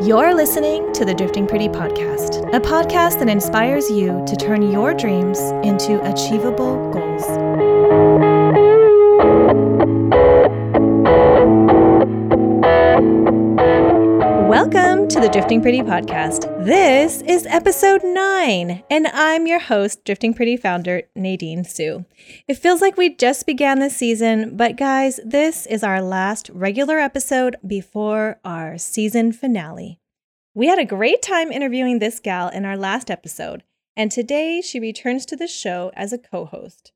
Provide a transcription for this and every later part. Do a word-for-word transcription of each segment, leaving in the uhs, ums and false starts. You're listening to the Drifting Pretty Podcast, a podcast that inspires you to turn your dreams into achievable goals. Welcome to the Drifting Pretty Podcast. This is episode nine, and I'm your host, Drifting Pretty founder, Nadine Sue. It feels like we just began this season, but guys, this is our last regular episode before our season finale. We had a great time interviewing this gal in our last episode, and today she returns to the show as a co-host.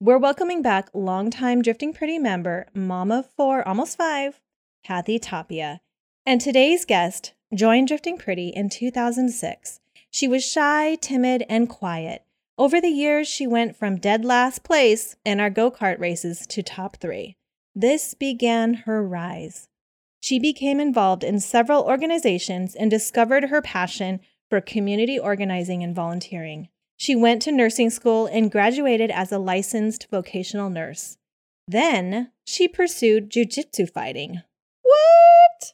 We're welcoming back longtime Drifting Pretty member, mama of four, almost five, Kathy Tapia. And today's guest joined Drifting Pretty in two thousand six. She was shy, timid, and quiet. Over the years, she went from dead last place in our go-kart races to top three. This began her rise. She became involved in several organizations and discovered her passion for community organizing and volunteering. She went to nursing school and graduated as a licensed vocational nurse. Then she pursued jiu-jitsu fighting. What?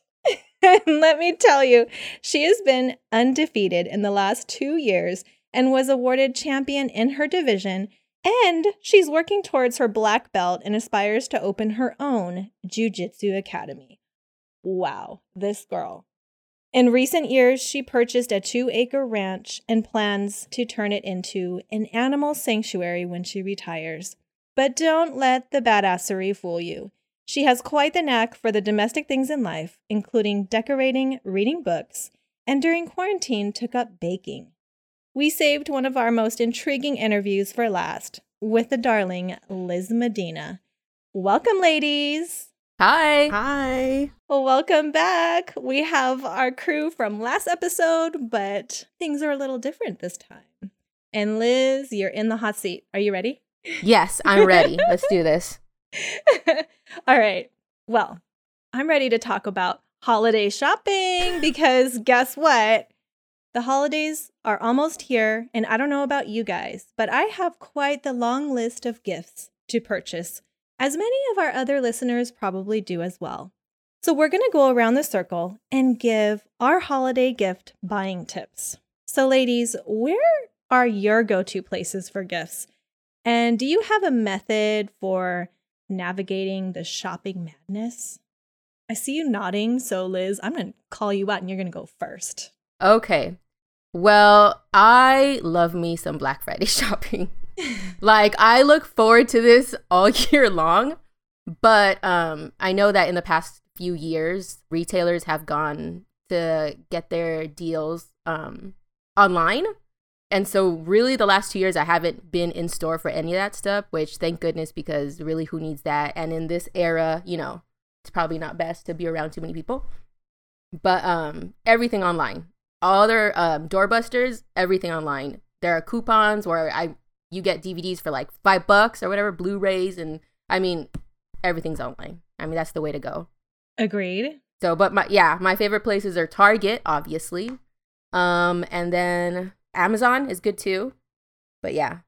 And let me tell you, she has been undefeated in the last two years and was awarded champion in her division, and she's working towards her black belt and aspires to open her own jiu-jitsu academy. Wow, this girl. In recent years, she purchased a two-acre ranch and plans to turn it into an animal sanctuary when she retires. But don't let the badassery fool you. She has quite the knack for the domestic things in life, including decorating, reading books, and during quarantine took up baking. We saved one of our most intriguing interviews for last with the darling Liz Medina. Welcome, ladies. Hi. Hi. Well, welcome back. We have our crew from last episode, but things are a little different this time. And Liz, you're in the hot seat. Are you ready? Yes, I'm ready. Let's do this. All right. Well, I'm ready to talk about holiday shopping because guess what? The holidays are almost here, and I don't know about you guys, but I have quite the long list of gifts to purchase, as many of our other listeners probably do as well. So we're going to go around the circle and give our holiday gift buying tips. So ladies, where are your go-to places for gifts? And do you have a method for navigating the shopping madness? I see you nodding, so Liz, I'm going to call you out and you're going to go first. Okay. Well, I love me some Black Friday shopping. Like, I look forward to this all year long, but um, I know that in the past few years, retailers have gone to get their deals um, online. And so really the last two years, I haven't been in store for any of that stuff, which thank goodness, because really who needs that? And in this era, you know, it's probably not best to be around too many people. But um, everything online, all their um, doorbusters, everything online. There are coupons where I you get D V Ds for like five bucks or whatever, Blu-rays. And I mean, everything's online. I mean, that's the way to go. Agreed. So, but my yeah, my favorite places are Target, obviously. Um, and then Amazon is good too, but yeah.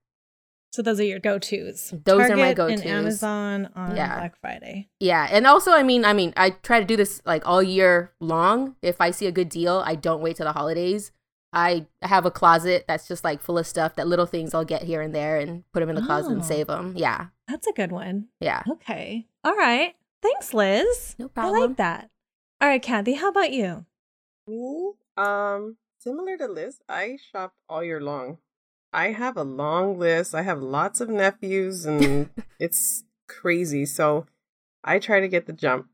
So those are your go-tos. Those Target are my go-tos. And Amazon on yeah. Black Friday. Yeah, and also, I mean, I mean, I try to do this like all year long. If I see a good deal, I don't wait till the holidays. I have a closet that's just like full of stuff, that little things I'll get here and there and put them in the oh, closet and save them. Yeah, that's a good one. Yeah. Okay. All right. Thanks, Liz. No problem. I like that. All right, Kathy. How about you? Me, um. Similar to Liz, I shop all year long. I have a long list. I have lots of nephews, and it's crazy. So I try to get the jump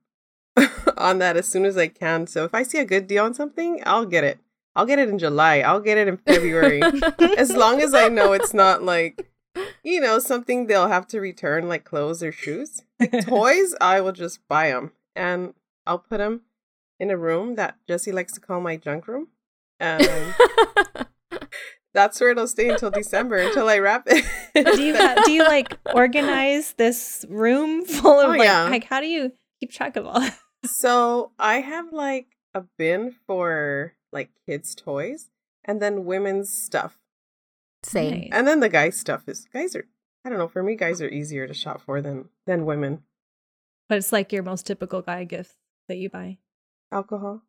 on that as soon as I can. So if I see a good deal on something, I'll get it. I'll get it in July. I'll get it in February. As long as I know it's not like, you know, something they'll have to return, like clothes or shoes. Like toys, I will just buy them. And I'll put them in a room that Jesse likes to call my junk room. Um, that's where it'll stay until December, until I wrap it. do you have, do you like organize this room full of oh, like, yeah. like how do you keep track of all? So I have like a bin for like kids' toys, and then women's stuff. Same. And then the guys' stuff is guys are I don't know for me guys are easier to shop for than than women. But it's like your most typical guy gift that you buy. Alcohol.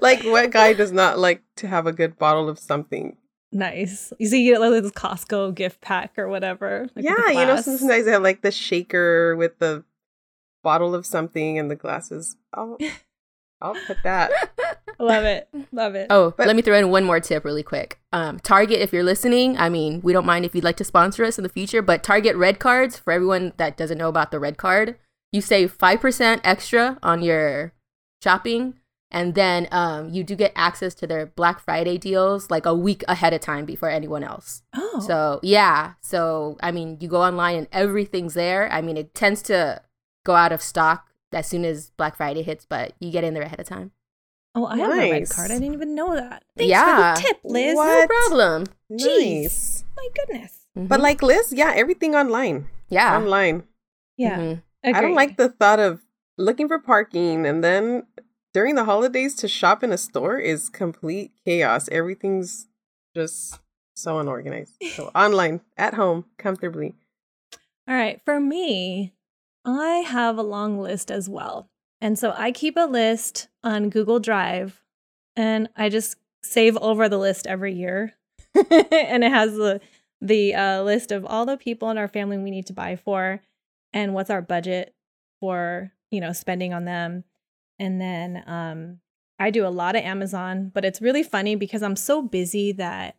Like, what guy does not like to have a good bottle of something? Nice. You see, you get like this Costco gift pack or whatever. Like, yeah, you know, sometimes they have like the shaker with the bottle of something and the glasses. I'll, I'll put that. Love it. Love it. Oh, but- let me throw in one more tip really quick. Um, Target, if you're listening, I mean, we don't mind if you'd like to sponsor us in the future, but Target red cards, for everyone that doesn't know about the red card, you save five percent extra on your shopping. And then um, you do get access to their Black Friday deals like a week ahead of time before anyone else. Oh. So, yeah. So, I mean, you go online and everything's there. I mean, it tends to go out of stock as soon as Black Friday hits, but you get in there ahead of time. Oh, I nice. have a red card. I didn't even know that. Thanks yeah. for the tip, Liz. What? No problem. Jeez. Nice. My goodness. Mm-hmm. But like Liz, yeah, everything online. Yeah. Online. Yeah. Mm-hmm. I don't like the thought of looking for parking and then... During the holidays, to shop in a store is complete chaos. Everything's just so unorganized. So online, at home, comfortably. All right. For me, I have a long list as well. And so I keep a list on Google Drive, and I just save over the list every year. And it has the, the uh, list of all the people in our family we need to buy for and what's our budget for, you know, spending on them. And then um, I do a lot of Amazon, but it's really funny because I'm so busy that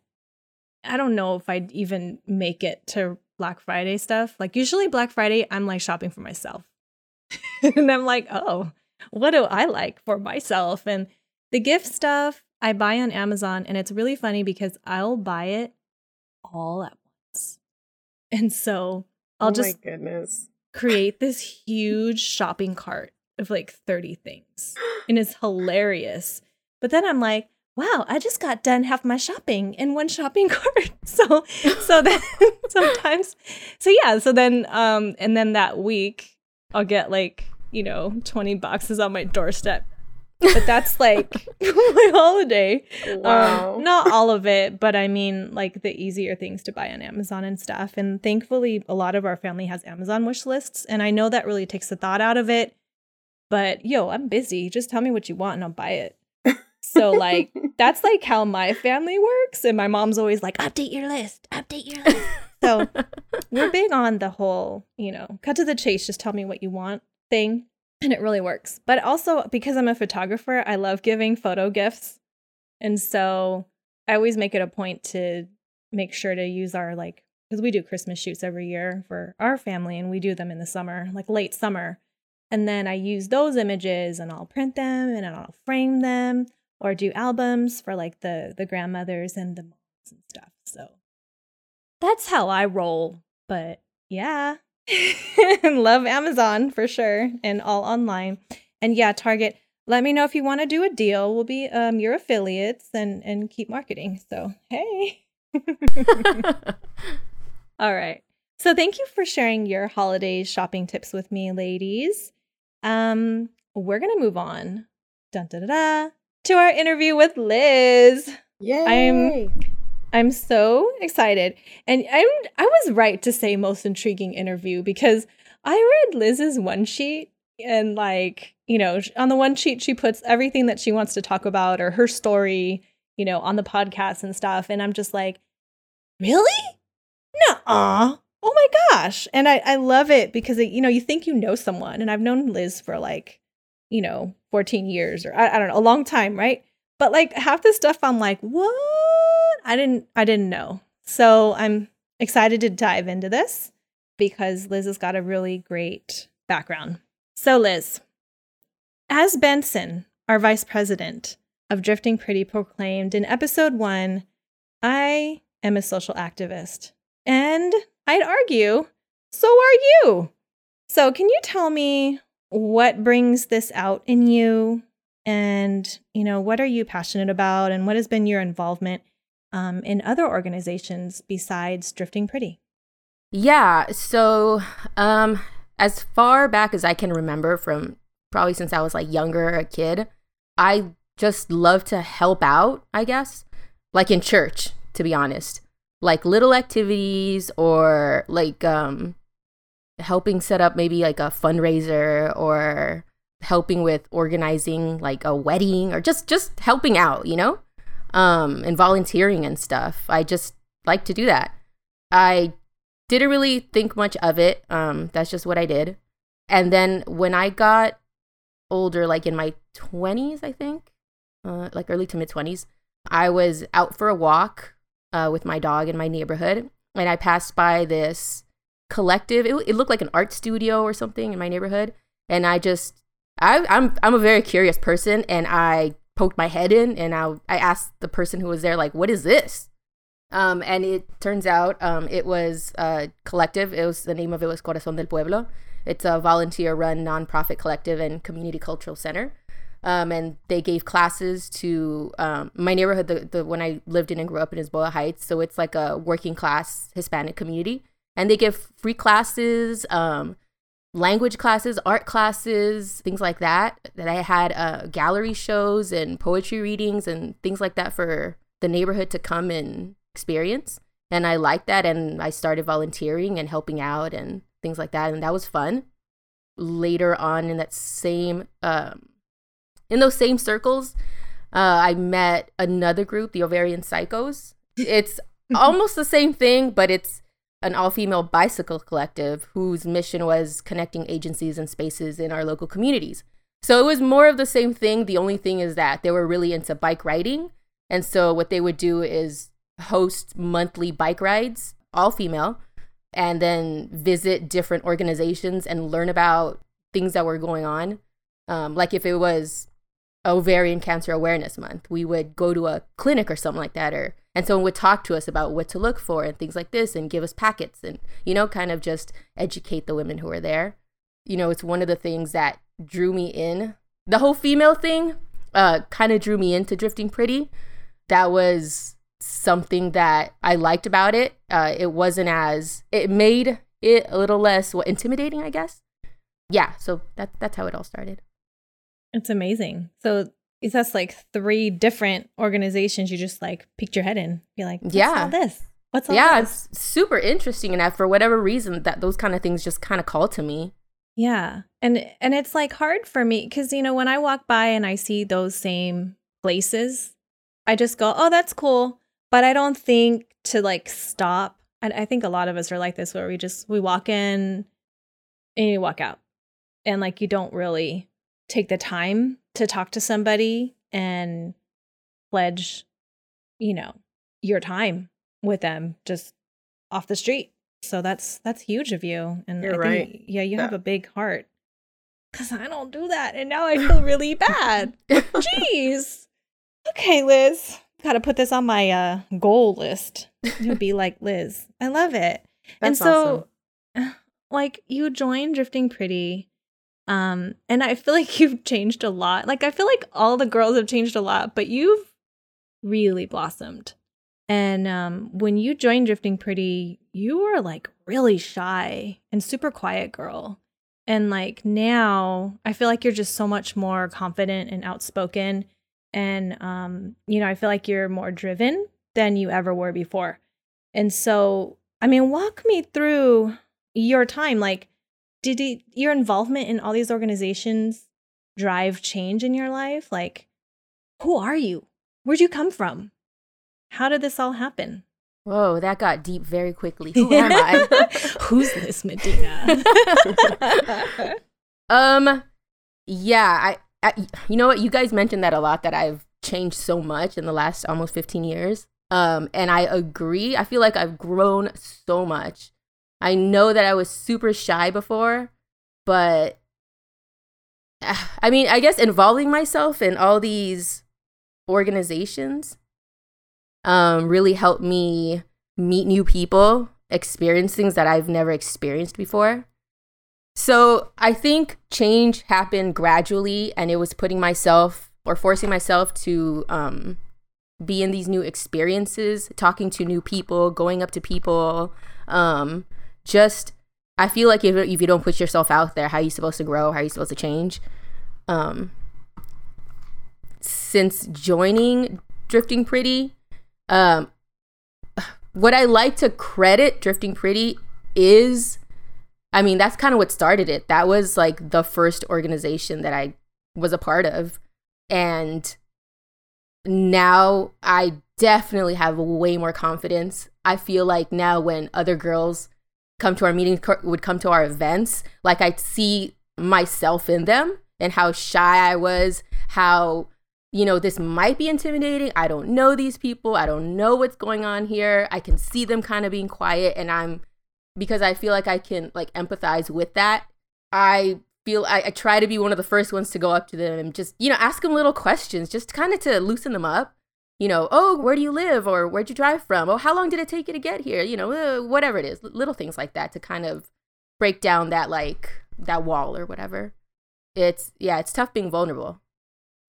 I don't know if I'd even make it to Black Friday stuff. Like usually Black Friday, I'm like shopping for myself. And I'm like, oh, what do I like for myself? And the gift stuff I buy on Amazon. And it's really funny because I'll buy it all at once. And so I'll oh just my goodness. create this huge shopping cart of like thirty things, and it's hilarious. But then I'm like, wow, I just got done half my shopping in one shopping cart. So, so then sometimes, so yeah, so then, um, and then that week I'll get like, you know, twenty boxes on my doorstep, but that's like my holiday. Wow. Um, not all of it, but I mean like the easier things to buy on Amazon and stuff. And thankfully a lot of our family has Amazon wish lists. And I know that really takes the thought out of it. But, yo, I'm busy. Just tell me what you want and I'll buy it. So, like, that's, like, how my family works. And my mom's always like, update your list. Update your list. So we're big on the whole, you know, cut to the chase. Just tell me what you want thing. And it really works. But also, because I'm a photographer, I love giving photo gifts. And so I always make it a point to make sure to use our, like, because we do Christmas shoots every year for our family. And we do them in the summer, like late summer. And then I use those images and I'll print them and I'll frame them or do albums for like the, the grandmothers and the moms and stuff. So that's how I roll. But yeah, love Amazon for sure and all online. And yeah, Target, let me know if you want to do a deal. We'll be um, your affiliates and, and keep marketing. So, hey. All right. So thank you for sharing your holiday shopping tips with me, ladies. Um, we're going to move on dun, da, da, da, to our interview with Liz. Yay! I'm I'm so excited. And I'm I was right to say most intriguing interview because I read Liz's one sheet and like, you know, on the one sheet, she puts everything that she wants to talk about or her story, you know, on the podcast and stuff. And I'm just like, really? Nuh-uh. Oh my gosh. And I, I love it because, it, you know, you think you know someone. And I've known Liz for like, you know, fourteen years or I, I don't know, a long time. Right. But like half the stuff I'm like, what? I didn't I didn't know. So I'm excited to dive into this because Liz has got a really great background. So, Liz, as Benson, our vice president of Drifting Pretty, proclaimed in episode one, I am a social activist. And I'd argue, so are you. So can you tell me what brings this out in you? And, you know, what are you passionate about? And what has been your involvement um, in other organizations besides Drifting Pretty? Yeah, so um, as far back as I can remember from probably since I was like younger, a kid, I just love to help out, I guess, like in church, to be honest. Like little activities or like um, helping set up maybe like a fundraiser or helping with organizing like a wedding or just, just helping out, you know, um, and volunteering and stuff. I just like to do that. I didn't really think much of it. Um, that's just what I did. And then when I got older, like in my twenties, I think, uh, like early to mid twenties, I was out for a walk uh, with my dog in my neighborhood, and I passed by this collective. It, it looked like an art studio or something in my neighborhood, and I just, I, I'm I'm a very curious person, and I poked my head in, and I I asked the person who was there, like, "What is this?" Um, and it turns out um, it was a collective. It was the name of it was Corazón del Pueblo. It's a volunteer-run nonprofit collective and community cultural center. Um, and they gave classes to um, my neighborhood, the, the one I lived in and grew up in is Boyle Heights. So it's like a working class Hispanic community. And they give free classes, um, language classes, art classes, things like that. That I had uh, gallery shows and poetry readings and things like that for the neighborhood to come and experience. And I liked that. And I started volunteering and helping out and things like that. And that was fun. Later on in that same... Um, In those same circles, uh, I met another group, the Ovarian Psychos. It's almost the same thing, but it's an all-female bicycle collective whose mission was connecting agencies and spaces in our local communities. So it was more of the same thing. The only thing is that they were really into bike riding. And so what they would do is host monthly bike rides, all female, and then visit different organizations and learn about things that were going on. Um, like if it was Ovarian Cancer Awareness Month, we would go to a clinic or something like that, or and someone would talk to us about what to look for and things like this, and give us packets, and you know, kind of just educate the women who are there. You know, it's one of the things that drew me in. The whole female thing uh, kind of drew me into Drifting Pretty. That was something that I liked about it. Uh, it wasn't as it made it a little less well, intimidating, I guess. Yeah, so that that's how it all started. It's amazing. So that's like three different organizations you just like peeked your head in. You're like, what's yeah. all this? What's all yeah, this? Yeah, it's super interesting. And for whatever reason, that those kind of things just kind of call to me. Yeah. And and it's like hard for me because, you know, when I walk by and I see those same places, I just go, oh, that's cool. But I don't think to like stop. And I think a lot of us are like this where we just, we walk in and you walk out. And like you don't really take the time to talk to somebody and pledge, you know, your time with them just off the street. So that's that's huge of you. And You're I right. think, yeah, you yeah. have a big heart. Because I don't do that. And now I feel really bad. Jeez. Okay, Liz. Got to put this on my uh, goal list. You'll be like, Liz, I love it. That's and so, awesome. Like, you joined Drifting Pretty. Um, and I feel like you've changed a lot. Like, I feel like all the girls have changed a lot, but you've really blossomed. And um, when you joined Drifting Pretty, you were like really shy and super quiet girl. And like now I feel like you're just so much more confident and outspoken. And, um, you know, I feel like you're more driven than you ever were before. And so, I mean, walk me through your time. Like, did it, your involvement in all these organizations drive change in your life? Like, who are you? Where'd you come from? How did this all happen? Whoa, that got deep very quickly. Who am I? Who's Liz Medina? um, yeah, I, I, you know what? You guys mentioned that a lot, that I've changed so much in the last almost fifteen years. Um, and I agree. I feel like I've grown so much. I know that I was super shy before, but I mean, I guess involving myself in all these organizations um, really helped me meet new people, experience things that I've never experienced before. So I think change happened gradually, and it was putting myself or forcing myself to um, be in these new experiences, talking to new people, going up to people, um, just, I feel like if, if you don't put yourself out there, how are you supposed to grow? How are you supposed to change? Um, since joining Drifting Pretty, um, what I like to credit Drifting Pretty is, I mean, that's kind of what started it. That was like the first organization that I was a part of. And now I definitely have way more confidence. I feel like now when other girls come to our meetings, would come to our events, like I'd see myself in them and how shy I was, how, you know, this might be intimidating. I don't know these people. I don't know what's going on here. I can see them kind of being quiet, and I'm, because I feel like I can like empathize with that. I feel I, I try to be one of the first ones to go up to them and just, you know, ask them little questions, just kind of to loosen them up. You know, oh, where do you live, or where'd you drive from? Oh, how long did it take you to get here? You know, uh, whatever it is, little things like that to kind of break down that like that wall or whatever. It's yeah, it's tough being vulnerable.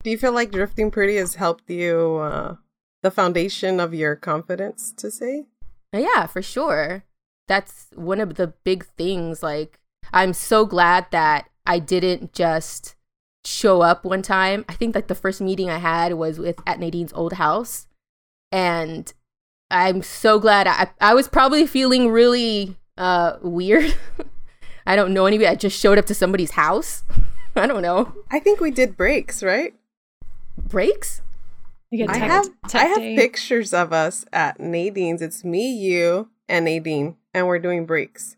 Do you feel like Drifting Pretty has helped you, uh, the foundation of your confidence to say? Yeah, for sure. That's one of the big things. Like, I'm so glad that I didn't just show up one time. I think like the first meeting I had was with at Nadine's old house, and I'm so glad I I was probably feeling really uh weird. I don't know anybody. I just showed up to somebody's house. I don't know. I think we did breaks, right? Breaks? You get I have I have pictures of us at Nadine's. It's me, you, and Nadine, and we're doing breaks.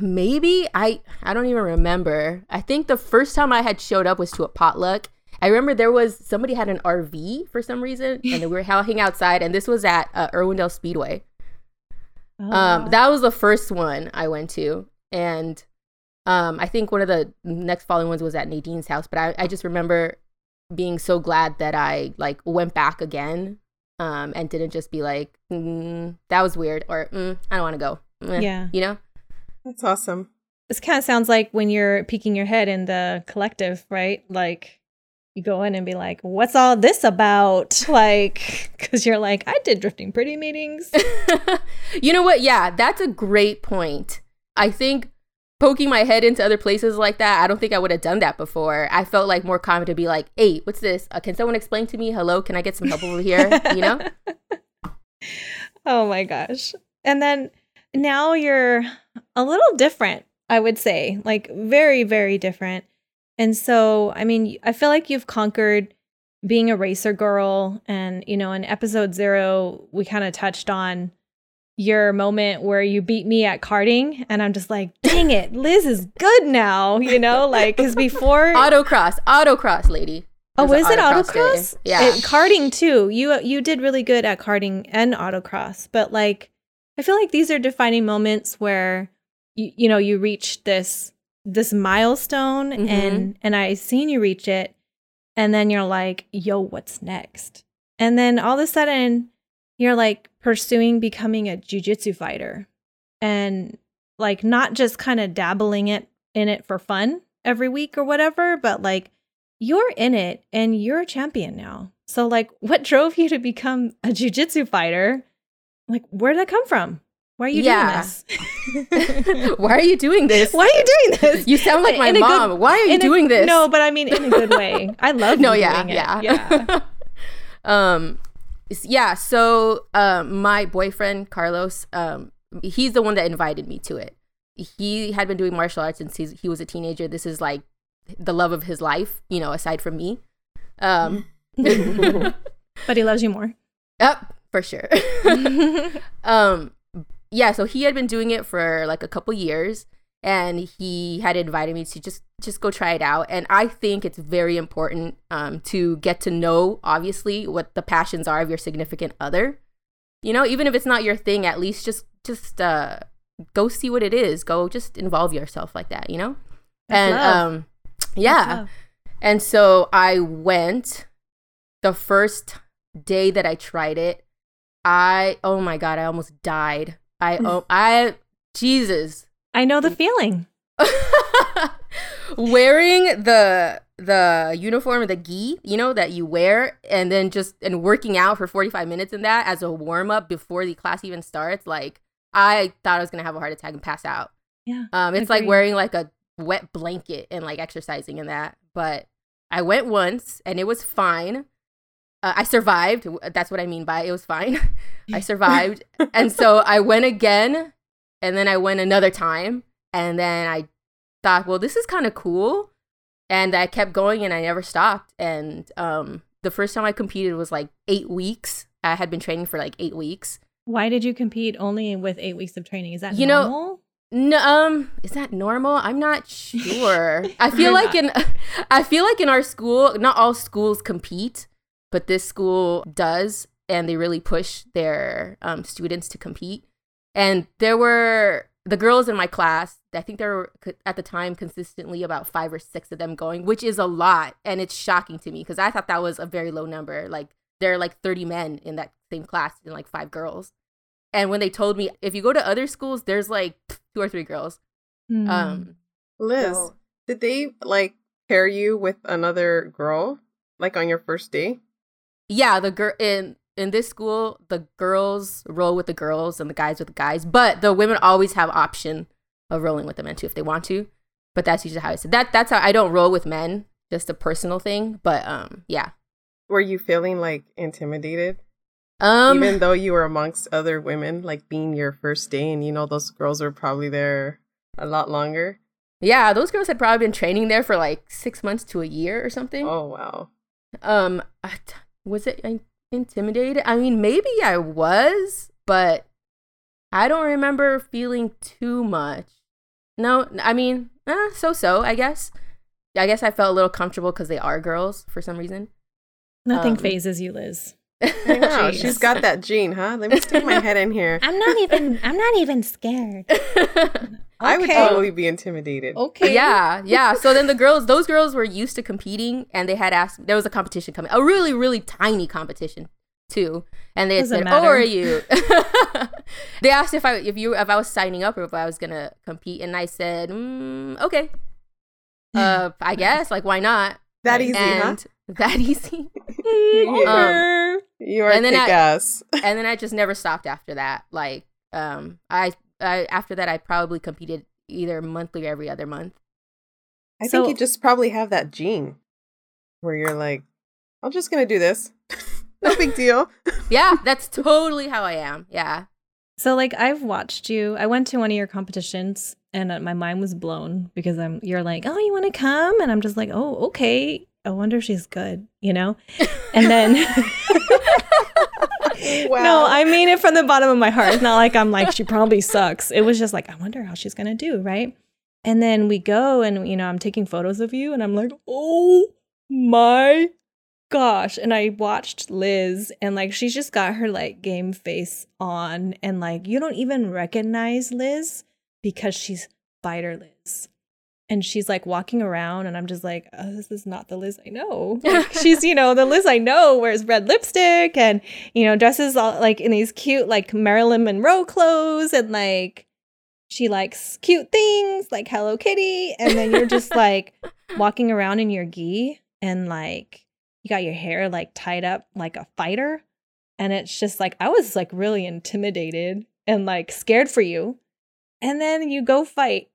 Maybe I I don't even remember. I think the first time I had showed up was to a potluck. I remember there was somebody had an R V for some reason, and we were hanging outside, and this was at uh, Irwindale Speedway. Oh. Um, that was the first one I went to, and um, I think one of the next following ones was at Nadine's house. But I, I just remember being so glad that I like went back again, um, and didn't just be like mm, that was weird, or mm, I don't want to go. Mm, yeah, you know. That's awesome. This kind of sounds like when you're peeking your head in the collective, right? Like you go in and be like, what's all this about? Like, because you're like, I did Drifting Pretty meetings. You know what? Yeah, that's a great point. I think poking my head into other places like that, I don't think I would have done that before. I felt like more common to be like, hey, what's this? Uh, can someone explain to me? Hello, can I get some help over here? You know? Oh my gosh. And then now you're a little different, I would say, like very, very different. And so, I mean, I feel like you've conquered being a racer girl. And, you know, in episode zero, we kind of touched on your moment where you beat me at karting. And I'm just like, dang it, Liz is good now, you know, like, because before. Autocross, autocross, lady. There's oh, is it autocross? Day. Yeah. It, karting, too. You You did really good at karting and autocross. But like, I feel like these are defining moments where, you, you know, you reach this this milestone, mm-hmm. and and I seen you reach it, and then you're like, yo, what's next? And then all of a sudden, you're like pursuing becoming a jiu-jitsu fighter, and like not just kind of dabbling it in it for fun every week or whatever, but like you're in it and you're a champion now. So like, what drove you to become a jiu-jitsu fighter? Like, where did that come from? Why are you yeah. doing this? Why are you doing this? Why are you doing this? You sound like my in mom. Good, Why are you doing a, this? No, but I mean in a good way. I love no, you yeah, doing yeah. it. Yeah. um, yeah. So um, my boyfriend, Carlos, um, he's the one that invited me to it. He had been doing martial arts since he's, he was a teenager. This is like the love of his life, you know, aside from me. Um, but he loves you more. Yep. For sure. um, yeah, so he had been doing it for like a couple years, and he had invited me to just, just go try it out. And I think it's very important um, to get to know, obviously, what the passions are of your significant other. You know, even if it's not your thing, at least just just uh, go see what it is. Go just involve yourself like that, you know? That's and um, yeah. And so I went the first day that I tried it. I, oh my God, I almost died. I, oh, I, Jesus. I know the feeling. Wearing the, the uniform, the gi, you know, that you wear, and then just, and working out for forty-five minutes in that as a warm up before the class even starts. Like, I thought I was going to have a heart attack and pass out. Yeah. Um, It's agreed. Like wearing like a wet blanket and like exercising in that. But I went once and it was fine. Uh, I survived. That's what I mean by it was fine. I survived. And so I went again, and then I went another time, And then I thought, well, this is kind of cool. And I kept going and I never stopped. And um, the first time I competed was like eight weeks. I had been training for like eight weeks. Why did you compete only with eight weeks of training? Is that you normal? Know, no, um, is that normal? I'm not sure. I feel like not. in, I feel like in our school, not all schools compete, but this school does, and they really push their um, students to compete. And there were the girls in my class. I think there were at the time consistently about five or six of them going, which is a lot, and it's shocking to me because I thought that was a very low number. Like there are like thirty men in that same class and like five girls. And when they told me, if you go to other schools, there's like two or three girls. Mm. Um, Liz, so, did they like pair you with another girl, like on your first day? Yeah, the girl in in this school, the girls roll with the girls and the guys with the guys, but the women always have option of rolling with the men too if they want to. But that's usually how I said that. That's how I don't roll with men, just a personal thing. But um, yeah. Were you feeling like intimidated? Um, Even though you were amongst other women, like being your first day, and you know those girls were probably there a lot longer. Yeah, those girls had probably been training there for like six months to a year or something. Oh wow. Um, was it intimidated? I mean, maybe I was, but I don't remember feeling too much. No, I mean, eh, so-so. I guess. I guess I felt a little comfortable because they are girls for some reason. Nothing um, phases you, Liz. I know. Jeez. She's got that gene, huh? Let me stick my head in here. I'm not even I'm not even scared. Okay. I would totally be intimidated. Okay. Yeah, yeah. So then the girls, those girls were used to competing, and they had asked, there was a competition coming, a really, really tiny competition too. And they had said, matter. "Oh, are you?" They asked if I if you if I was signing up or if I was gonna compete, and I said, mm, "Okay, uh, I guess. Like, why not?" That easy, and huh? That easy. um, you are kick ass. And then I just never stopped after that. Like, um, I, I after that I probably competed either monthly or every other month. I so, think you just probably have that gene where you're like, I'm just gonna do this. No big deal. Yeah, that's totally how I am. Yeah. So like I've watched you. I went to one of your competitions and my mind was blown because I'm. You're like, oh, you want to come? And I'm just like, oh, okay. I wonder if she's good, you know? And then, wow. No, I mean it from the bottom of my heart. It's not like I'm like, she probably sucks. It was just like, I wonder how she's going to do, right? And then we go and, you know, I'm taking photos of you and I'm like, oh my gosh. And I watched Liz and like, she's just got her like game face on and like, you don't even recognize Liz because she's fighter Liz. And she's like walking around and I'm just like, oh, this is not the Liz I know. Like, she's, you know, the Liz I know wears red lipstick and, you know, dresses all like in these cute like Marilyn Monroe clothes and like she likes cute things like Hello Kitty. And then you're just like walking around in your gi and like you got your hair like tied up like a fighter. And it's just like I was like really intimidated and like scared for you. And then you go fight.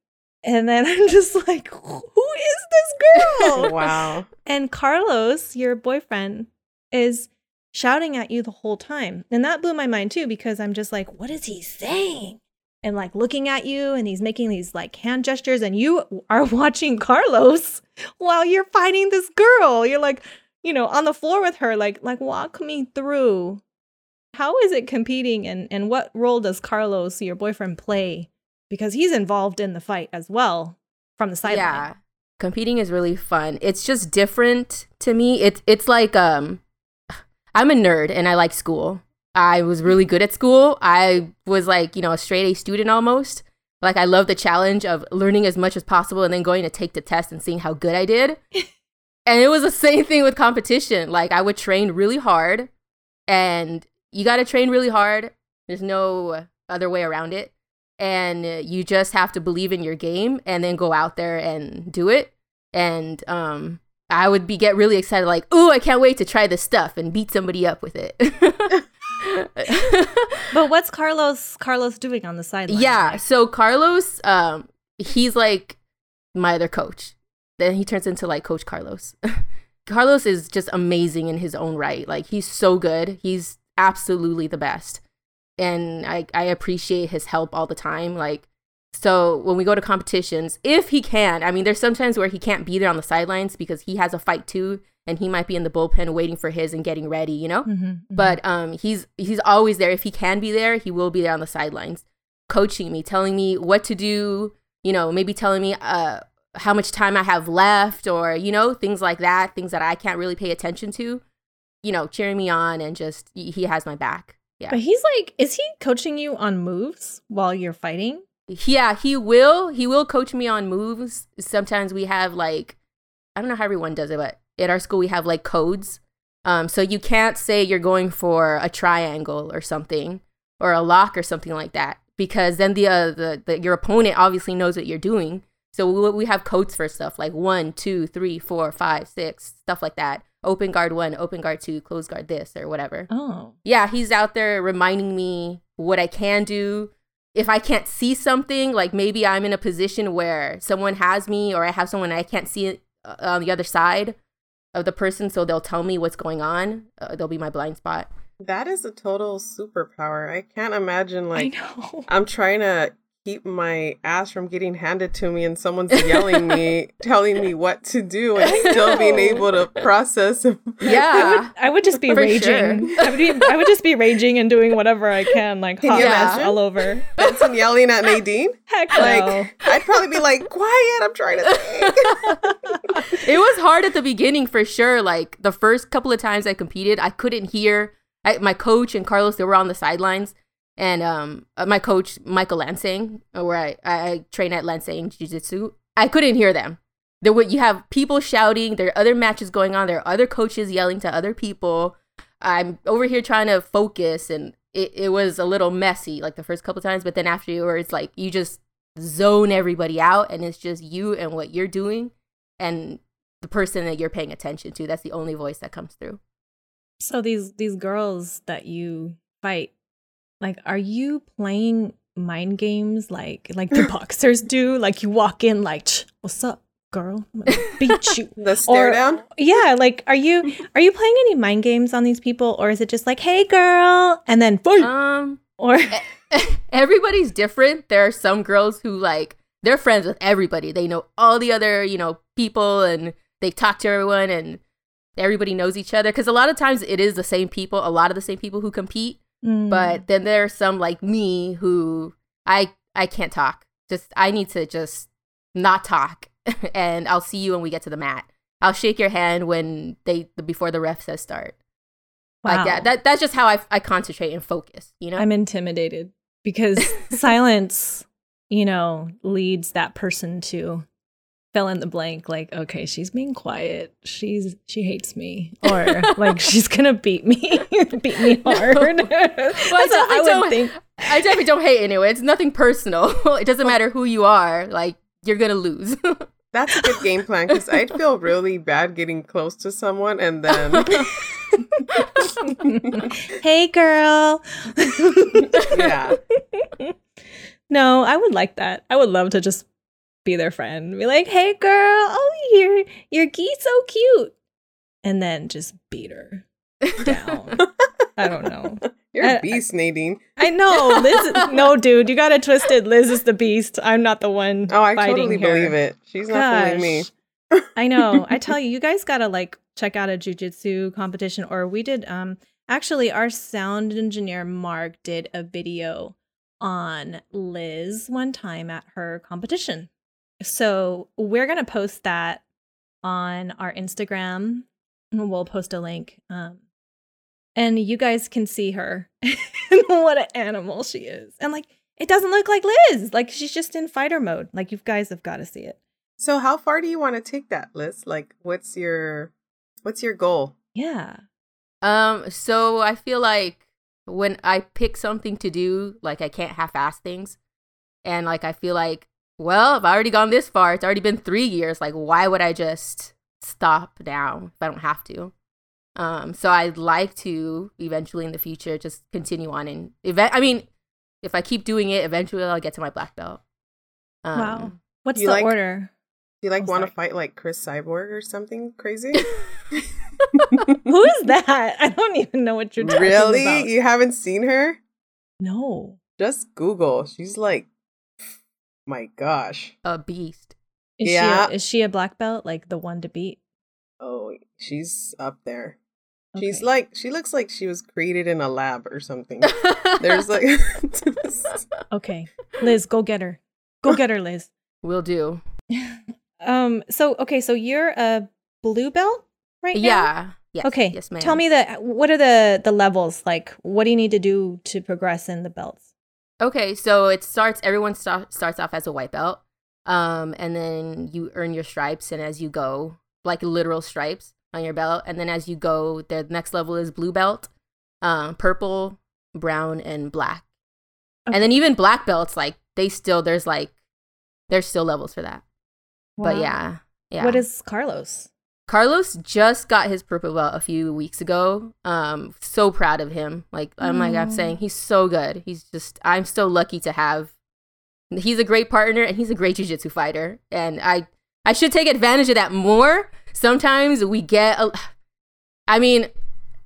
And then I'm just like, who is this girl? Wow. And Carlos, your boyfriend, is shouting at you the whole time. And that blew my mind, too, because I'm just like, what is he saying? And like looking at you and he's making these like hand gestures and you are watching Carlos while you're fighting this girl. You're like, you know, on the floor with her, like, like walk me through. How is it competing and, and what role does Carlos, your boyfriend, play? Because he's involved in the fight as well from the sideline. Yeah, competing is really fun. It's just different to me. It's it's like um, I'm a nerd and I like school. I was really good at school. I was like, you know, a straight A student almost. Like I love the challenge of learning as much as possible and then going to take the test and seeing how good I did. And it was the same thing with competition. Like I would train really hard, and you got to train really hard. There's no other way around it. And you just have to believe in your game and then go out there and do it. And um, I would be get really excited like, ooh, I can't wait to try this stuff and beat somebody up with it. But what's Carlos Carlos doing on the sideline? Yeah, like? So Carlos, um, he's like my other coach. Then he turns into like Coach Carlos. Carlos is just amazing in his own right. Like he's so good. He's absolutely the best. And I, I appreciate his help all the time. Like So when we go to competitions, if he can, I mean, there's sometimes where he can't be there on the sidelines because he has a fight too, and he might be in the bullpen waiting for his and getting ready, you know, mm-hmm, mm-hmm. but um, he's he's always there. If he can be there, he will be there on the sidelines, coaching me, telling me what to do, you know, maybe telling me uh, how much time I have left, or, you know, things like that, things that I can't really pay attention to, you know, cheering me on, and just he has my back. Yeah. But he's like, is he coaching you on moves while you're fighting? Yeah, he will. He will coach me on moves. Sometimes we have like, I don't know how everyone does it, but at our school we have like codes. Um, so you can't say you're going for a triangle or something, or a lock or something like that, because then the uh, the, the your opponent obviously knows what you're doing. So we, we have codes for stuff like one, two, three, four, five, six, stuff like that. Open guard one, open guard two, close guard this, or whatever. Oh, yeah, he's out there reminding me what I can do. If I can't see something, like maybe I'm in a position where someone has me, or I have someone I can't see on the other side of the person, so they'll tell me what's going on. Uh, they'll be my blind spot. That is a total superpower. I can't imagine, like, I'm trying to keep my ass from getting handed to me and someone's yelling me, telling me what to do, and still being able to process. Yeah. I would, I would just be For raging. Sure. I would be, I would just be raging and doing whatever I can, like can hot ass all over. Benson yelling at Nadine? Heck no. Like, I'd probably be like, quiet, I'm trying to think. It was hard at the beginning for sure. Like the first couple of times I competed, I couldn't hear. I, my coach and Carlos, they were on the sidelines. And um, my coach, Michael Lansing, where I, I train at Lansing Jiu-Jitsu, I couldn't hear them. There were, you have people shouting, there are other matches going on, there are other coaches yelling to other people. I'm over here trying to focus, and it, it was a little messy, like the first couple times, but then afterwards, like, you just zone everybody out, and it's just you and what you're doing, and the person that you're paying attention to. That's the only voice that comes through. So these these girls that you fight, like, are you playing mind games like like the boxers do? Like, you walk in like, what's up, girl? I'm gonna beat you. The stare or, down? Yeah, like, are you are you playing any mind games on these people? Or is it just like, hey, girl, and then boom? Um, or everybody's different. There are some girls who, like, they're friends with everybody. They know all the other, you know, people, and they talk to everyone, and everybody knows each other. Because a lot of times it is the same people, a lot of the same people who compete. Mm. But then there's some like me who I I can't talk. Just I need to just not talk, and I'll see you when we get to the mat. I'll shake your hand when they before the ref says start. Wow. Like that. that that's just how I I concentrate and focus. You know, I'm intimidated because silence, you know, leads that person to fill in the blank. Like, okay, she's being quiet. She's she hates me, or like she's gonna beat me. Beat me hard. No. Well, That's I definitely, I don't, think. I definitely don't hate anyway. It's nothing personal. It doesn't matter who you are. Like, you're going to lose. That's a good game plan, because I'd feel really bad getting close to someone and then... hey, girl. Yeah. No, I would like that. I would love to just be their friend. Be like, hey, girl. Oh, you're, you're gee so cute. And then just beat her. Down. I don't know. You're a beast, Nadine. I, I know. Liz. No, dude, you got it twisted. Liz is the beast. I'm not the one. Oh, I totally her. believe it. She's Gosh. not fooling me. I know. I tell you, you guys gotta like check out a jiu-jitsu competition. Or we did. Um, actually, our sound engineer Mark did a video on Liz one time at her competition. So we're gonna post that on our Instagram. We'll post a link. Um, And you guys can see her. What an animal she is. And like, it doesn't look like Liz. Like, she's just in fighter mode. Like, you guys have got to see it. So how far do you want to take that, Liz? Like, what's your what's your goal? Yeah. Um. So I feel like when I pick something to do, like, I can't half-ass things. And like, I feel like, well, I've already gone this far. It's already been three years. Like, why would I just stop now if I don't have to? Um, so I'd like to eventually in the future just continue on and event. I mean, if I keep doing it, eventually I'll get to my black belt. Um, wow, what's the like, order? Do you like want to fight like Chris Cyborg or something crazy? Who is that? I don't even know what you're talking really? about. Really, you haven't seen her? No. Just Google. She's like my gosh. A beast. Is yeah. She a, is she a black belt? Like the one to beat? Oh, she's up there. Okay. She's like, she looks like she was created in a lab or something. There's like. Okay. Liz, go get her. Go get her, Liz. Will do. Um. So, okay. So you're a blue belt right yeah. now? Yeah. Yes. Okay. Yes, ma'am. Tell me the, what are the, the levels? Like, what do you need to do to progress in the belts? Okay. So it starts, everyone st- starts off as a white belt. Um, and then you earn your stripes, and as you go, like literal stripes on your belt, and then as you go, the next level is blue belt, um, purple, brown, and black. Okay. And then even black belts, like they still there's like there's still levels for that. Wow. But yeah, yeah. What is Carlos? Carlos just got his purple belt a few weeks ago. Um, so proud of him. Like mm. I'm like I'm saying, he's so good. He's just I'm so lucky to have. He's a great partner, and he's a great jiu-jitsu fighter, and I, I should take advantage of that more. Sometimes we get, a, I mean,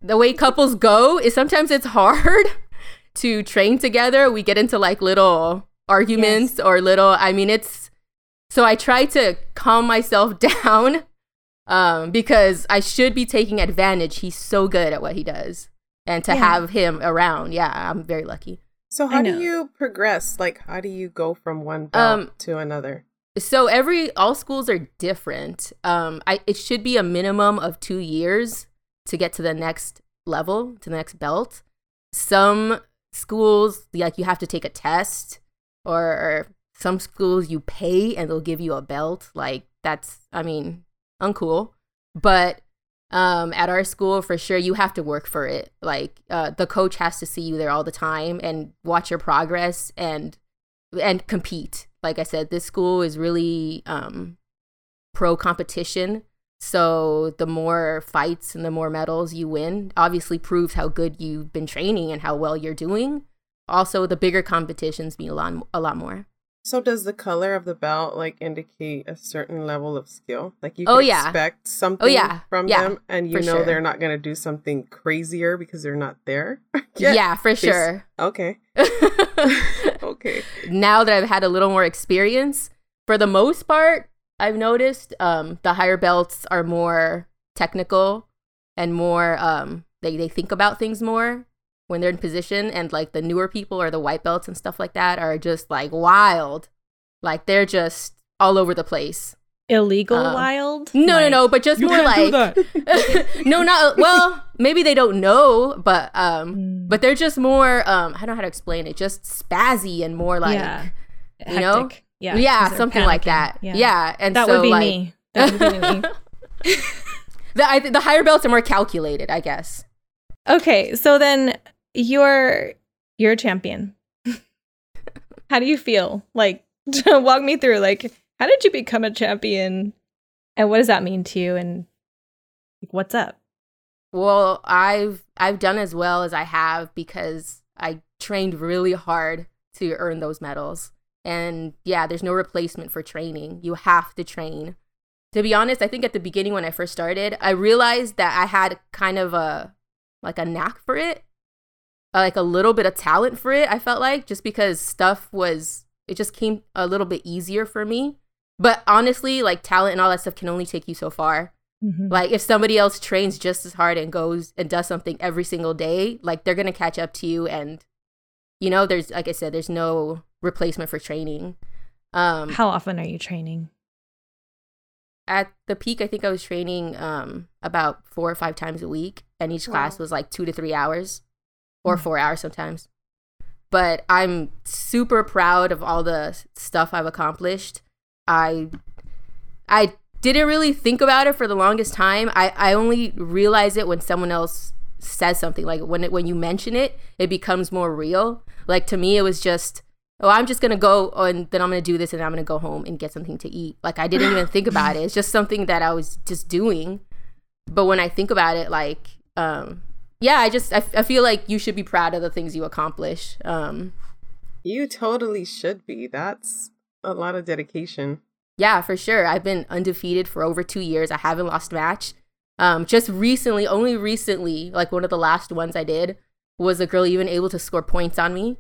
the way couples go is sometimes it's hard to train together. We get into like little arguments yes. or little, I mean, it's, so I try to calm myself down um, because I should be taking advantage. He's so good at what he does, and to yeah. have him around, yeah, I'm very lucky. So how do you progress? Like, how do you go from one belt um, to another? So every all schools are different. Um, I it should be a minimum of two years to get to the next level, to the next belt. Some schools, like you have to take a test, or, or some schools you pay and they'll give you a belt. Like that's, I mean, uncool. But Um, at our school, for sure, you have to work for it. Like uh, the coach has to see you there all the time and watch your progress and and compete. Like I said, this school is really um, pro competition. So the more fights and the more medals you win, obviously proves how good you've been training and how well you're doing. Also, the bigger competitions mean a lot, a lot more. So does the color of the belt like indicate a certain level of skill? Like you can oh, yeah. expect something oh, yeah. from yeah, them, and you know sure. they're not going to do something crazier because they're not there. yeah, yeah, for it's, sure. Okay. okay. Now that I've had a little more experience, for the most part, I've noticed um, the higher belts are more technical and more um, they they think about things more when they're in position, and like the newer people or the white belts and stuff like that are just like wild, like they're just all over the place. Illegal um, wild? No, like, no, no. But just you more can't like do that. no, not well. Maybe they don't know, but um, mm. but they're just more. Um, I don't know how to explain it. Just spazzy and more like yeah. you know, hectic. yeah, yeah, something panicking. Like that. Yeah, yeah. And that so, would be like, me. That would be me. the I, the higher belts are more calculated, I guess. Okay, so then. You're you're a champion. How do you feel? Like, walk me through. Like, how did you become a champion, and what does that mean to you? And like, what's up? Well, I've I've done as well as I have because I trained really hard to earn those medals. And yeah, there's no replacement for training. You have to train. To be honest, I think at the beginning when I first started, I realized that I had kind of a like a knack for it. Like a little bit of talent for it, I felt like, just because stuff was, it just came a little bit easier for me. But honestly, like talent and all that stuff can only take you so far. Mm-hmm. Like if somebody else trains just as hard and goes and does something every single day, like they're going to catch up to you. And, you know, there's, like I said, there's no replacement for training. Um, How often are you training? At the peak, I think I was training um, about four or five times a week. And each wow. class was like two to three hours. Or four hours sometimes. But I'm super proud of all the stuff I've accomplished. I I didn't really think about it for the longest time. I, I only realize it when someone else says something. Like when it, when you mention it, it becomes more real. Like to me, it was just, oh, I'm just going to go and then I'm going to do this and I'm going to go home and get something to eat. Like I didn't even think about it. It's just something that I was just doing. But when I think about it, like... um. Yeah, I just, I, I feel like you should be proud of the things you accomplish. Um, you totally should be. That's a lot of dedication. Yeah, for sure. I've been undefeated for over two years. I haven't lost a match. Um, just recently, only recently, like one of the last ones I did, was a girl even able to score points on me.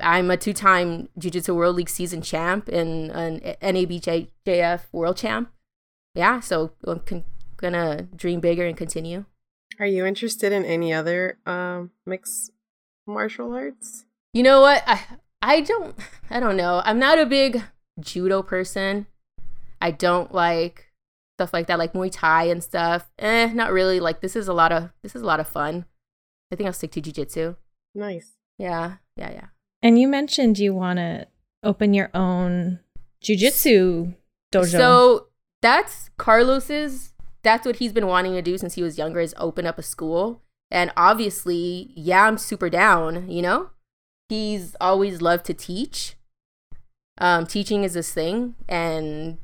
I'm a two-time Jiu-Jitsu World League season champ and an N A B J J F world champ. Yeah, so I'm con- gonna dream bigger and continue. Are you interested in any other um, mixed martial arts? You know what? I I don't I don't know. I'm not a big judo person. I don't like stuff like that, like Muay Thai and stuff. Eh, not really. Like this is a lot of this is a lot of fun. I think I'll stick to jiu-jitsu. Nice. Yeah, yeah, yeah. And you mentioned you want to open your own jiu-jitsu dojo. So that's Carlos's. That's what he's been wanting to do since he was younger, is open up a school. And obviously, yeah, I'm super down, you know? He's always loved to teach. Um, teaching is his thing. And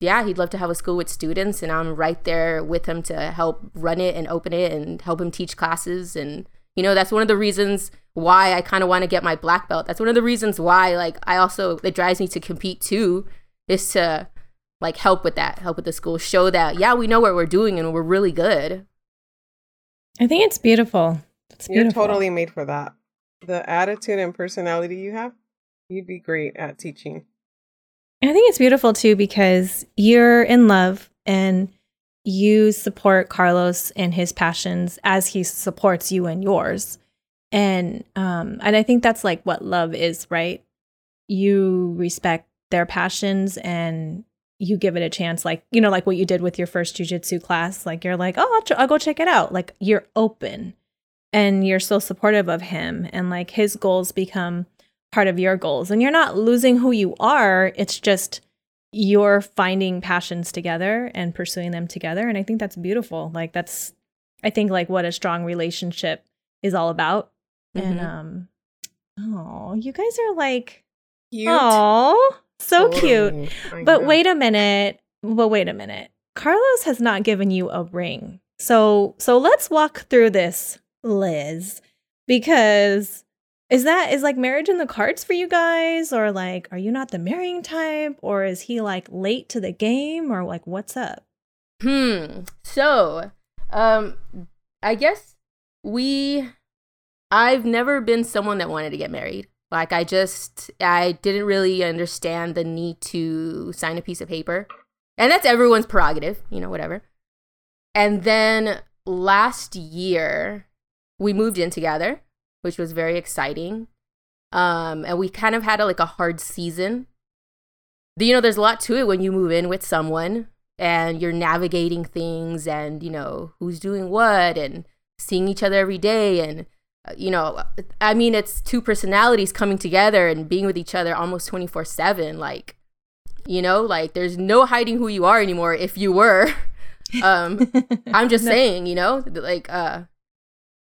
yeah, he'd love to have a school with students. And I'm right there with him to help run it and open it and help him teach classes. And, you know, that's one of the reasons why I kind of want to get my black belt. That's one of the reasons why, like, I also, it drives me to compete too, is to, like, help with that, help with the school, show that, yeah, we know what we're doing and we're really good. I think it's beautiful. It's beautiful. You're totally made for that. The attitude and personality you have, you'd be great at teaching. I think it's beautiful too, because you're in love and you support Carlos and his passions as he supports you and yours. And um, and I think that's like what love is, right? You respect their passions and you give it a chance, like, you know, like what you did with your first jiu-jitsu class. Like you're like, oh, I'll, ch- I'll go check it out. Like you're open and you're so supportive of him, and like his goals become part of your goals, and you're not losing who you are. It's just you're finding passions together and pursuing them together. And I think that's beautiful. Like that's, I think, like what a strong relationship is all about. Mm-hmm. And um, oh, you guys are like, oh, so totally cute. But wait a minute. But wait a minute. Carlos has not given you a ring. So so let's walk through this, Liz, because is that is like marriage in the cards for you guys? Or like, are you not the marrying type? Or is he like late to the game? Or like, what's up? Hmm. So um, I guess we I've never been someone that wanted to get married. Like, I just, I didn't really understand the need to sign a piece of paper. And that's everyone's prerogative, you know, whatever. And then last year, we moved in together, which was very exciting. Um, and we kind of had a, like a hard season. You know, there's a lot to it when you move in with someone and you're navigating things and, you know, who's doing what and seeing each other every day and, you know, I mean, it's two personalities coming together and being with each other almost twenty-four seven. Like, you know, like there's no hiding who you are anymore. If you were, um, I'm just no. saying, you know, like, uh,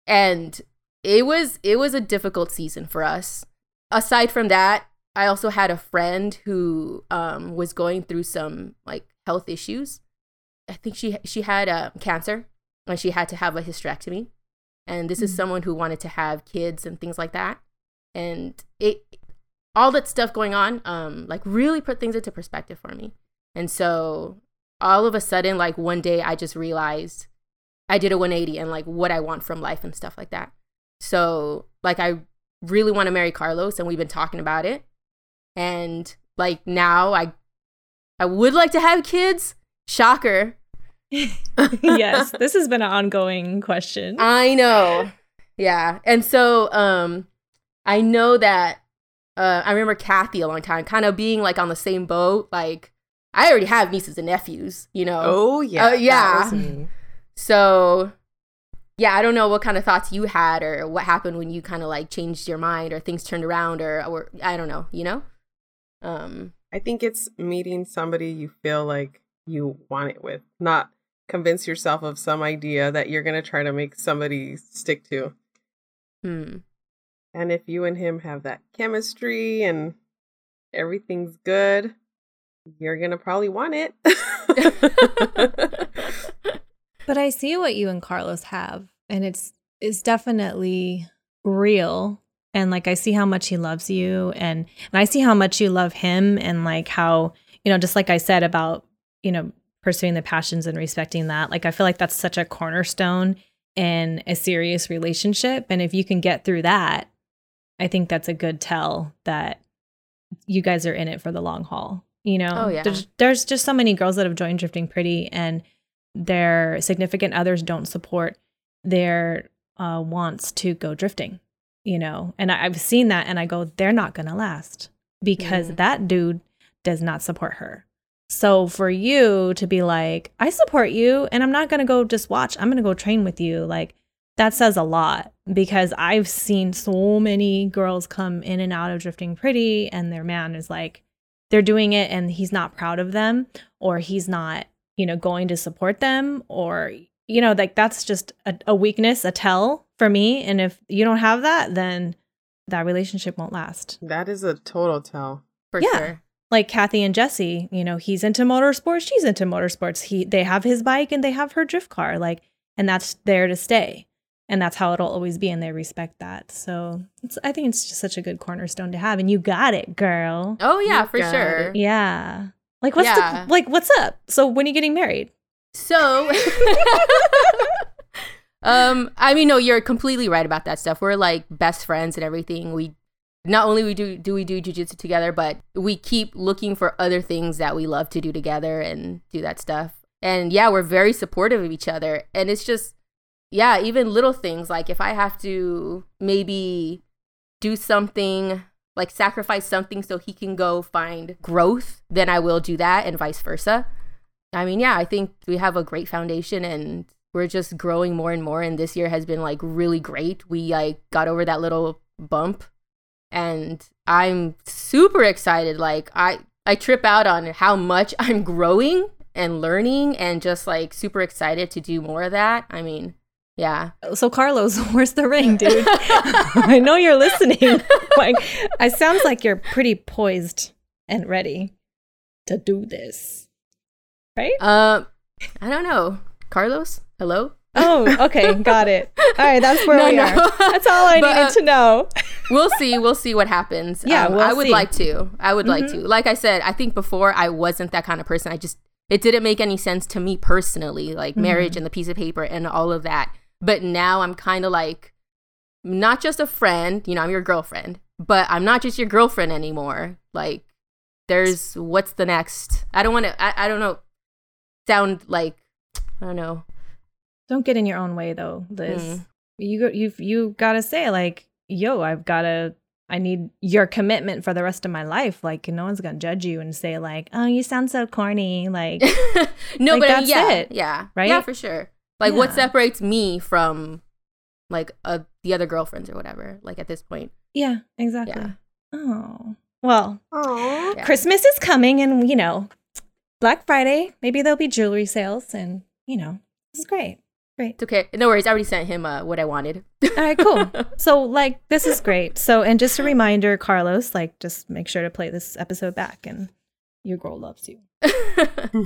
and it was, it was a difficult season for us. Aside from that, I also had a friend who, um, was going through some like health issues. I think she, she had uh, cancer and she had to have a hysterectomy. And this is someone who wanted to have kids and things like that. And it, all that stuff going on, um, like really put things into perspective for me. And so all of a sudden, like one day I just realized I did a one eighty and like what I want from life and stuff like that. So like, I really want to marry Carlos and we've been talking about it. And like now I, I would like to have kids. Shocker. Yes, this has been an ongoing question. I know. Yeah. And so um, I know that uh, I remember Kathy a long time kind of being like on the same boat. Like I already have nieces and nephews, you know. Oh, yeah. Uh, yeah. So, yeah, I don't know what kind of thoughts you had or what happened when you kind of like changed your mind or things turned around or, or I don't know, you know. Um, I think it's meeting somebody you feel like you want it with, not convince yourself of some idea that you're going to try to make somebody stick to. Hmm. And if you and him have that chemistry and everything's good, you're going to probably want it. But I see what you and Carlos have, and it's it's definitely real. And like I see how much he loves you, and, and I see how much you love him, and like how, you know, just like I said about, you know, pursuing the passions and respecting that. Like, I feel like that's such a cornerstone in a serious relationship. And if you can get through that, I think that's a good tell that you guys are in it for the long haul. You know, oh, yeah. there's, there's just so many girls that have joined Drifting Pretty and their significant others don't support their uh, wants to go drifting, you know, and I, I've seen that and I go, they're not going to last because mm. that dude does not support her. So for you to be like, I support you and I'm not going to go just watch, I'm going to go train with you. Like, that says a lot because I've seen so many girls come in and out of Drifting Pretty and their man is like, they're doing it and he's not proud of them or he's not, you know, going to support them or, you know, like that's just a, a weakness, a tell for me. And if you don't have that, then that relationship won't last. That is a total tell for yeah. sure. Like Kathy and Jesse, you know, he's into motorsports, she's into motorsports. He, they have his bike and they have her drift car, like, and that's there to stay. And that's how it'll always be. And they respect that. So it's, I think it's just such a good cornerstone to have. And you got it, girl. Oh, yeah, you for sure. It. Yeah. Like, what's yeah. the, like, what's up? So when are you getting married? So, um, I mean, no, you're completely right about that stuff. We're like best friends and everything. We not only we do, do we do jiu-jitsu together, but we keep looking for other things that we love to do together and do that stuff. And yeah, we're very supportive of each other. And it's just, yeah, even little things like if I have to maybe do something, like sacrifice something so he can go find growth, then I will do that and vice versa. I mean, yeah, I think we have a great foundation and we're just growing more and more. And this year has been like really great. We like got over that little bump and I'm super excited. Like I, I trip out on how much I'm growing and learning and just like super excited to do more of that. I mean... Yeah. So Carlos, where's the ring, dude? I know you're listening. Like, it sounds like you're pretty poised and ready to do this, right? Um, uh, I don't know, Carlos. Hello. Oh, okay, got it. All right, that's where no, we no. are. That's all I but, needed uh, to know. We'll see. We'll see what happens. Yeah, um, we'll I would see. like to. I would mm-hmm. like to. Like I said, I think before I wasn't that kind of person. I just it didn't make any sense to me personally, like mm-hmm. marriage and the piece of paper and all of that. But now I'm kind of like, not just a friend, you know, I'm your girlfriend, but I'm not just your girlfriend anymore. Like, there's, what's the next? I don't want to, I, I don't know, sound like, I don't know. Don't get in your own way, though, Liz. Mm. You, you've, you got to say, like, yo, I've got to, I need your commitment for the rest of my life. Like, no one's going to judge you and say, like, oh, you sound so corny. Like, no, like, but that's yeah, it. Yeah. Right? Yeah, for sure. Like, yeah. what separates me from, like, uh, the other girlfriends or whatever, like, at this point. Yeah, exactly. Yeah. Oh. Well, yeah. Christmas is coming and, you know, Black Friday, maybe there'll be jewelry sales and, you know, this is great. Great. It's okay. No worries. I already sent him uh, what I wanted. All right, cool. So, like, this is great. So, and just a reminder, Carlos, like, just make sure to play this episode back and your girl loves you.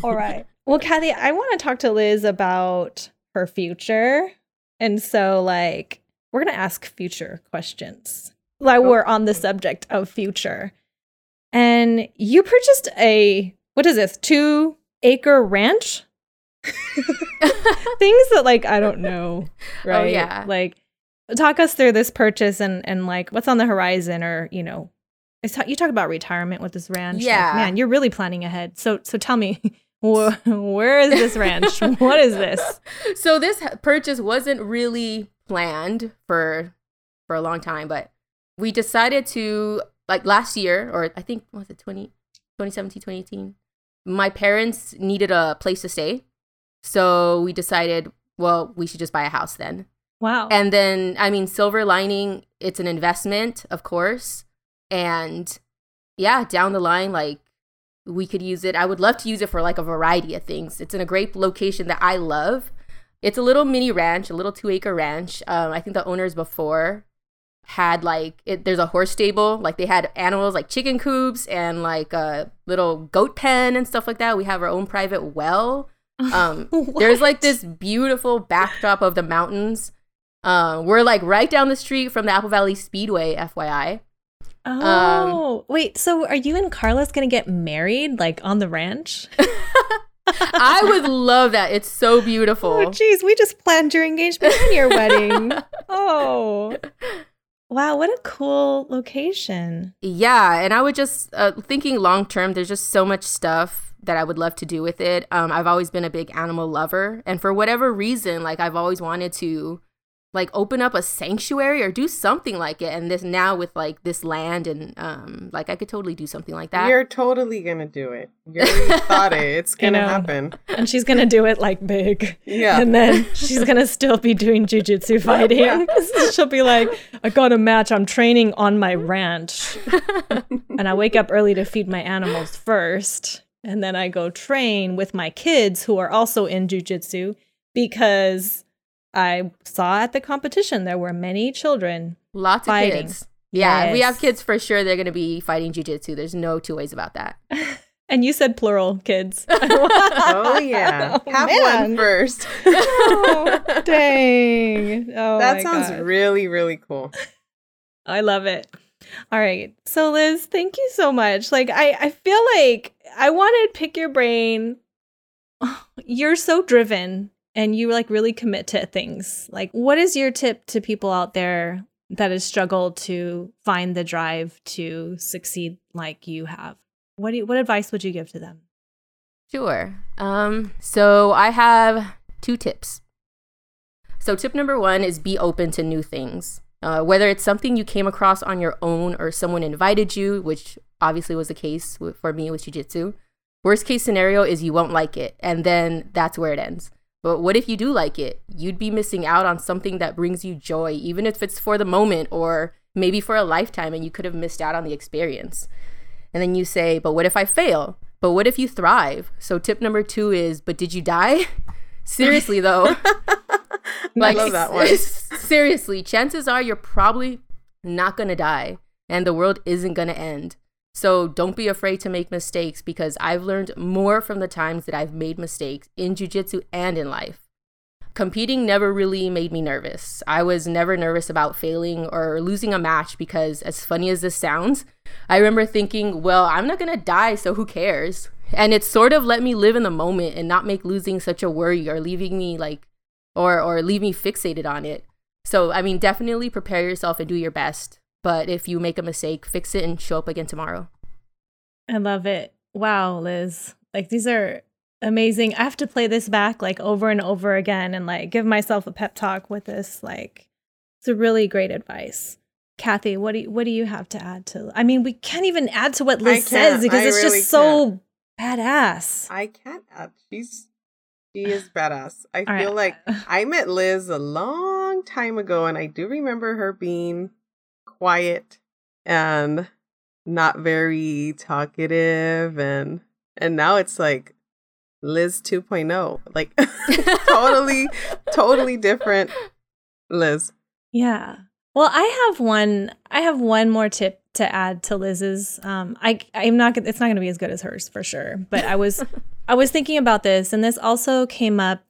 All right. Well, Kathy, I want to talk to Liz about... her future. And so, like, we're going to ask future questions. Like, we're on the subject of future. And you purchased a, what is this, two acre ranch? Things that, like, I don't know. Right. Oh, yeah. Like, talk us through this purchase and, and like, what's on the horizon or, you know, it's, you talk about retirement with this ranch. Yeah. Like, man, you're really planning ahead. So, so tell me. Where is this ranch? What is this? So this purchase wasn't really planned for for a long time, but we decided to, like, last year, or I think, what was it, twenty seventeen, twenty eighteen? My parents needed a place to stay. So we decided, well, we should just buy a house then. Wow. And then, I mean, silver lining, it's an investment, of course. And yeah, down the line, like, we could use it. I would love to use it for like a variety of things. It's in a great location that I love. It's a little mini ranch, a little two acre ranch. Um, I think the owners before had like, it, there's a horse stable. Like they had animals like chicken coops and like a little goat pen and stuff like that. We have our own private well. Um, there's like this beautiful backdrop of the mountains. Uh, we're like right down the street from the Apple Valley Speedway, F Y I. Oh, um, wait. So are you and Carlos going to get married, like, on the ranch? I would love that. It's so beautiful. Oh, geez. We just planned your engagement and your wedding. Oh. Wow, what a cool location. Yeah, and I would just, uh, thinking long term, there's just so much stuff that I would love to do with it. Um, I've always been a big animal lover. And for whatever reason, like I've always wanted to like open up a sanctuary or do something like it. And this now with like this land and um, like I could totally do something like that. You're totally going to do it. You already thought it. It's going to happen. And she's going to do it like big. Yeah. And then she's going to still be doing jiu-jitsu fighting. Yeah. She'll be like, I got a match. I'm training on my ranch. And I wake up early to feed my animals first. And then I go train with my kids who are also in jiu-jitsu because I saw at the competition there were many children Lots fighting. Of kids. Yeah, yes. We have kids for sure. They're going to be fighting jiu-jitsu. There's no two ways about that. And you said plural kids. Oh, yeah. Oh, have man. One first. Oh, dang. Oh, that my sounds God. Really, really cool. I love it. All right. So, Liz, thank you so much. Like, I, I feel like I want to pick your brain. You're so driven. And you like really commit to things. Like, what is your tip to people out there that has struggled to find the drive to succeed like you have? What do you, what advice would you give to them? Sure. Um, so I have two tips. So tip number one is be open to new things. Uh, whether it's something you came across on your own or someone invited you, which obviously was the case for me with jiu-jitsu. Worst case scenario is you won't like it. And then that's where it ends. But what if you do like it? You'd be missing out on something that brings you joy, even if it's for the moment or maybe for a lifetime, and you could have missed out on the experience. And then you say, but what if I fail? But what if you thrive? So tip number two is, but did you die? Seriously, though. Like, I love that one. Seriously, chances are you're probably not going to die and the world isn't going to end. So don't be afraid to make mistakes because I've learned more from the times that I've made mistakes in jiu-jitsu and in life. Competing never really made me nervous. I was never nervous about failing or losing a match because, as funny as this sounds, I remember thinking, well, I'm not going to die, so who cares? And it sort of let me live in the moment and not make losing such a worry or leaving me like, or, or leave me fixated on it. So, I mean, definitely prepare yourself and do your best. But if you make a mistake, fix it and show up again tomorrow. I love it. Wow, Liz. Like, these are amazing. I have to play this back like over and over again and like give myself a pep talk with this. Like, it's a really great advice. Kathy, what do you, what do you have to add to? I mean, we can't even add to what Liz says because I it's really just so can't. Badass. I can't add. She's she is badass. I All feel right. like I met Liz a long time ago and I do remember her being quiet and not very talkative, and and now it's like Liz two point oh, like totally totally different Liz. Yeah. Well, I have one I have one more tip to add to Liz's. Um I I'm not it's not going to be as good as hers for sure, but I was I was thinking about this, and this also came up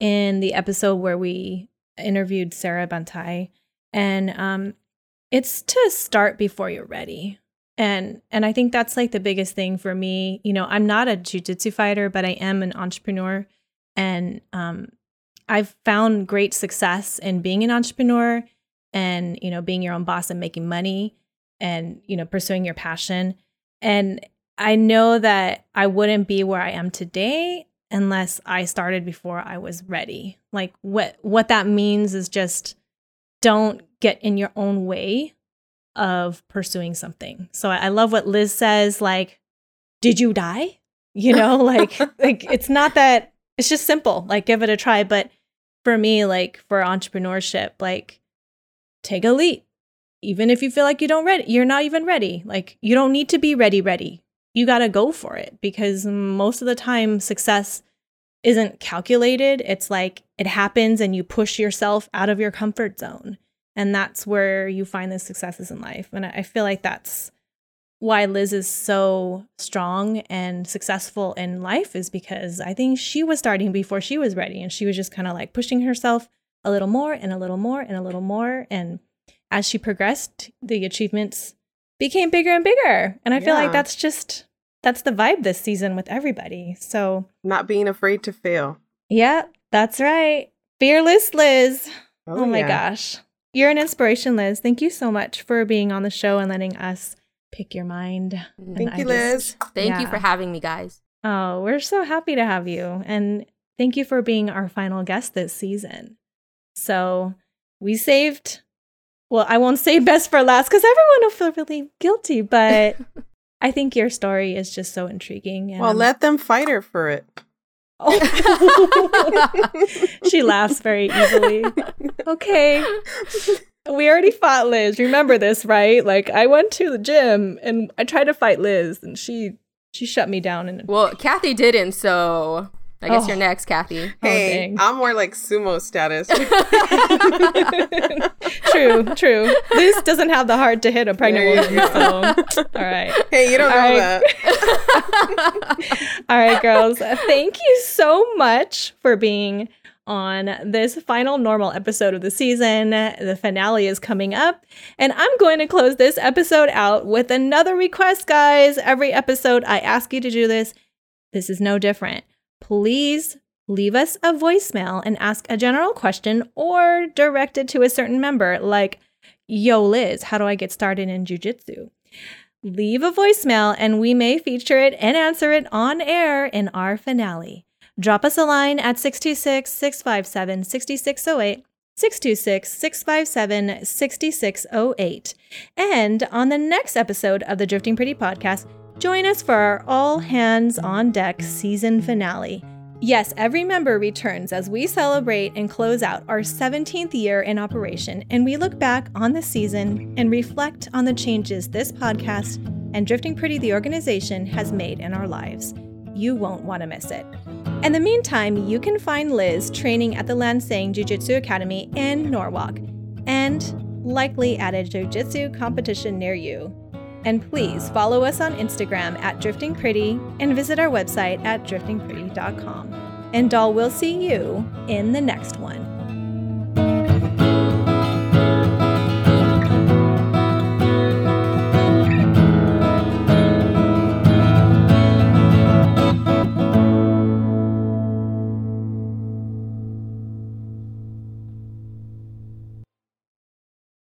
in the episode where we interviewed Sarah Bantai, and um it's to start before you're ready. And and I think that's like the biggest thing for me. You know, I'm not a jiu-jitsu fighter, but I am an entrepreneur. And um, I've found great success in being an entrepreneur and, you know, being your own boss and making money and, you know, pursuing your passion. And I know that I wouldn't be where I am today unless I started before I was ready. Like what what that means is just don't get in your own way of pursuing something. So I love what Liz says, like, did you die? You know, like, like it's not that, it's just simple, like give it a try. But for me, like for entrepreneurship, like take a leap. Even if you feel like you don't ready, you're not even ready. Like you don't need to be ready, ready. You got to go for it because most of the time success isn't calculated. It's like it happens and you push yourself out of your comfort zone. And that's where you find the successes in life. And I feel like that's why Liz is so strong and successful in life, is because I think she was starting before she was ready. And she was just kind of like pushing herself a little more and a little more and a little more. And as she progressed, the achievements became bigger and bigger. And I yeah. feel like that's just, that's the vibe this season with everybody. So not being afraid to fail. Yeah, that's right. Fearless Liz. Oh, oh my yeah. gosh. You're an inspiration, Liz. Thank you so much for being on the show and letting us pick your mind. Thank and you, Liz. Just, thank yeah. you for having me, guys. Oh, we're so happy to have you. And thank you for being our final guest this season. So we saved, well, I won't say best for last because everyone will feel really guilty, but I think your story is just so intriguing. And well, let them fight her for it. Oh. She laughs very easily. Okay. We already fought Liz. Remember this, right? Like, I went to the gym and I tried to fight Liz and she she shut me down. And well, Kathy didn't, so I guess oh. you're next, Kathy. Hey, oh, I'm more like sumo status. True, true. Liz doesn't have the heart to hit a pregnant woman. So. All right. Hey, you don't All know right. that. All right, girls. Thank you so much for being on this final normal episode of the season. The finale is coming up, and I'm going to close this episode out with another request, guys. Every episode I ask you to do this. This is no different. Please leave us a voicemail and ask a general question or direct it to a certain member, like, yo, Liz, how do I get started in jiu-jitsu? Leave a voicemail and we may feature it and answer it on air in our finale. Drop us a line at six two six, six five seven, six six zero eight, six two six, six five seven, six six zero eight. And on the next episode of the Drifting Pretty Podcast, join us for our All Hands on Deck season finale. Yes, every member returns as we celebrate and close out our seventeenth year in operation, and we look back on the season and reflect on the changes this podcast and Drifting Pretty, the organization, has made in our lives. You won't want to miss it. In the meantime, you can find Liz training at the Lansing Jiu-Jitsu Academy in Norwalk and likely at a jiu-jitsu competition near you. And please follow us on Instagram at Drifting Pretty and visit our website at drifting pretty dot com. And all, we'll see you in the next one.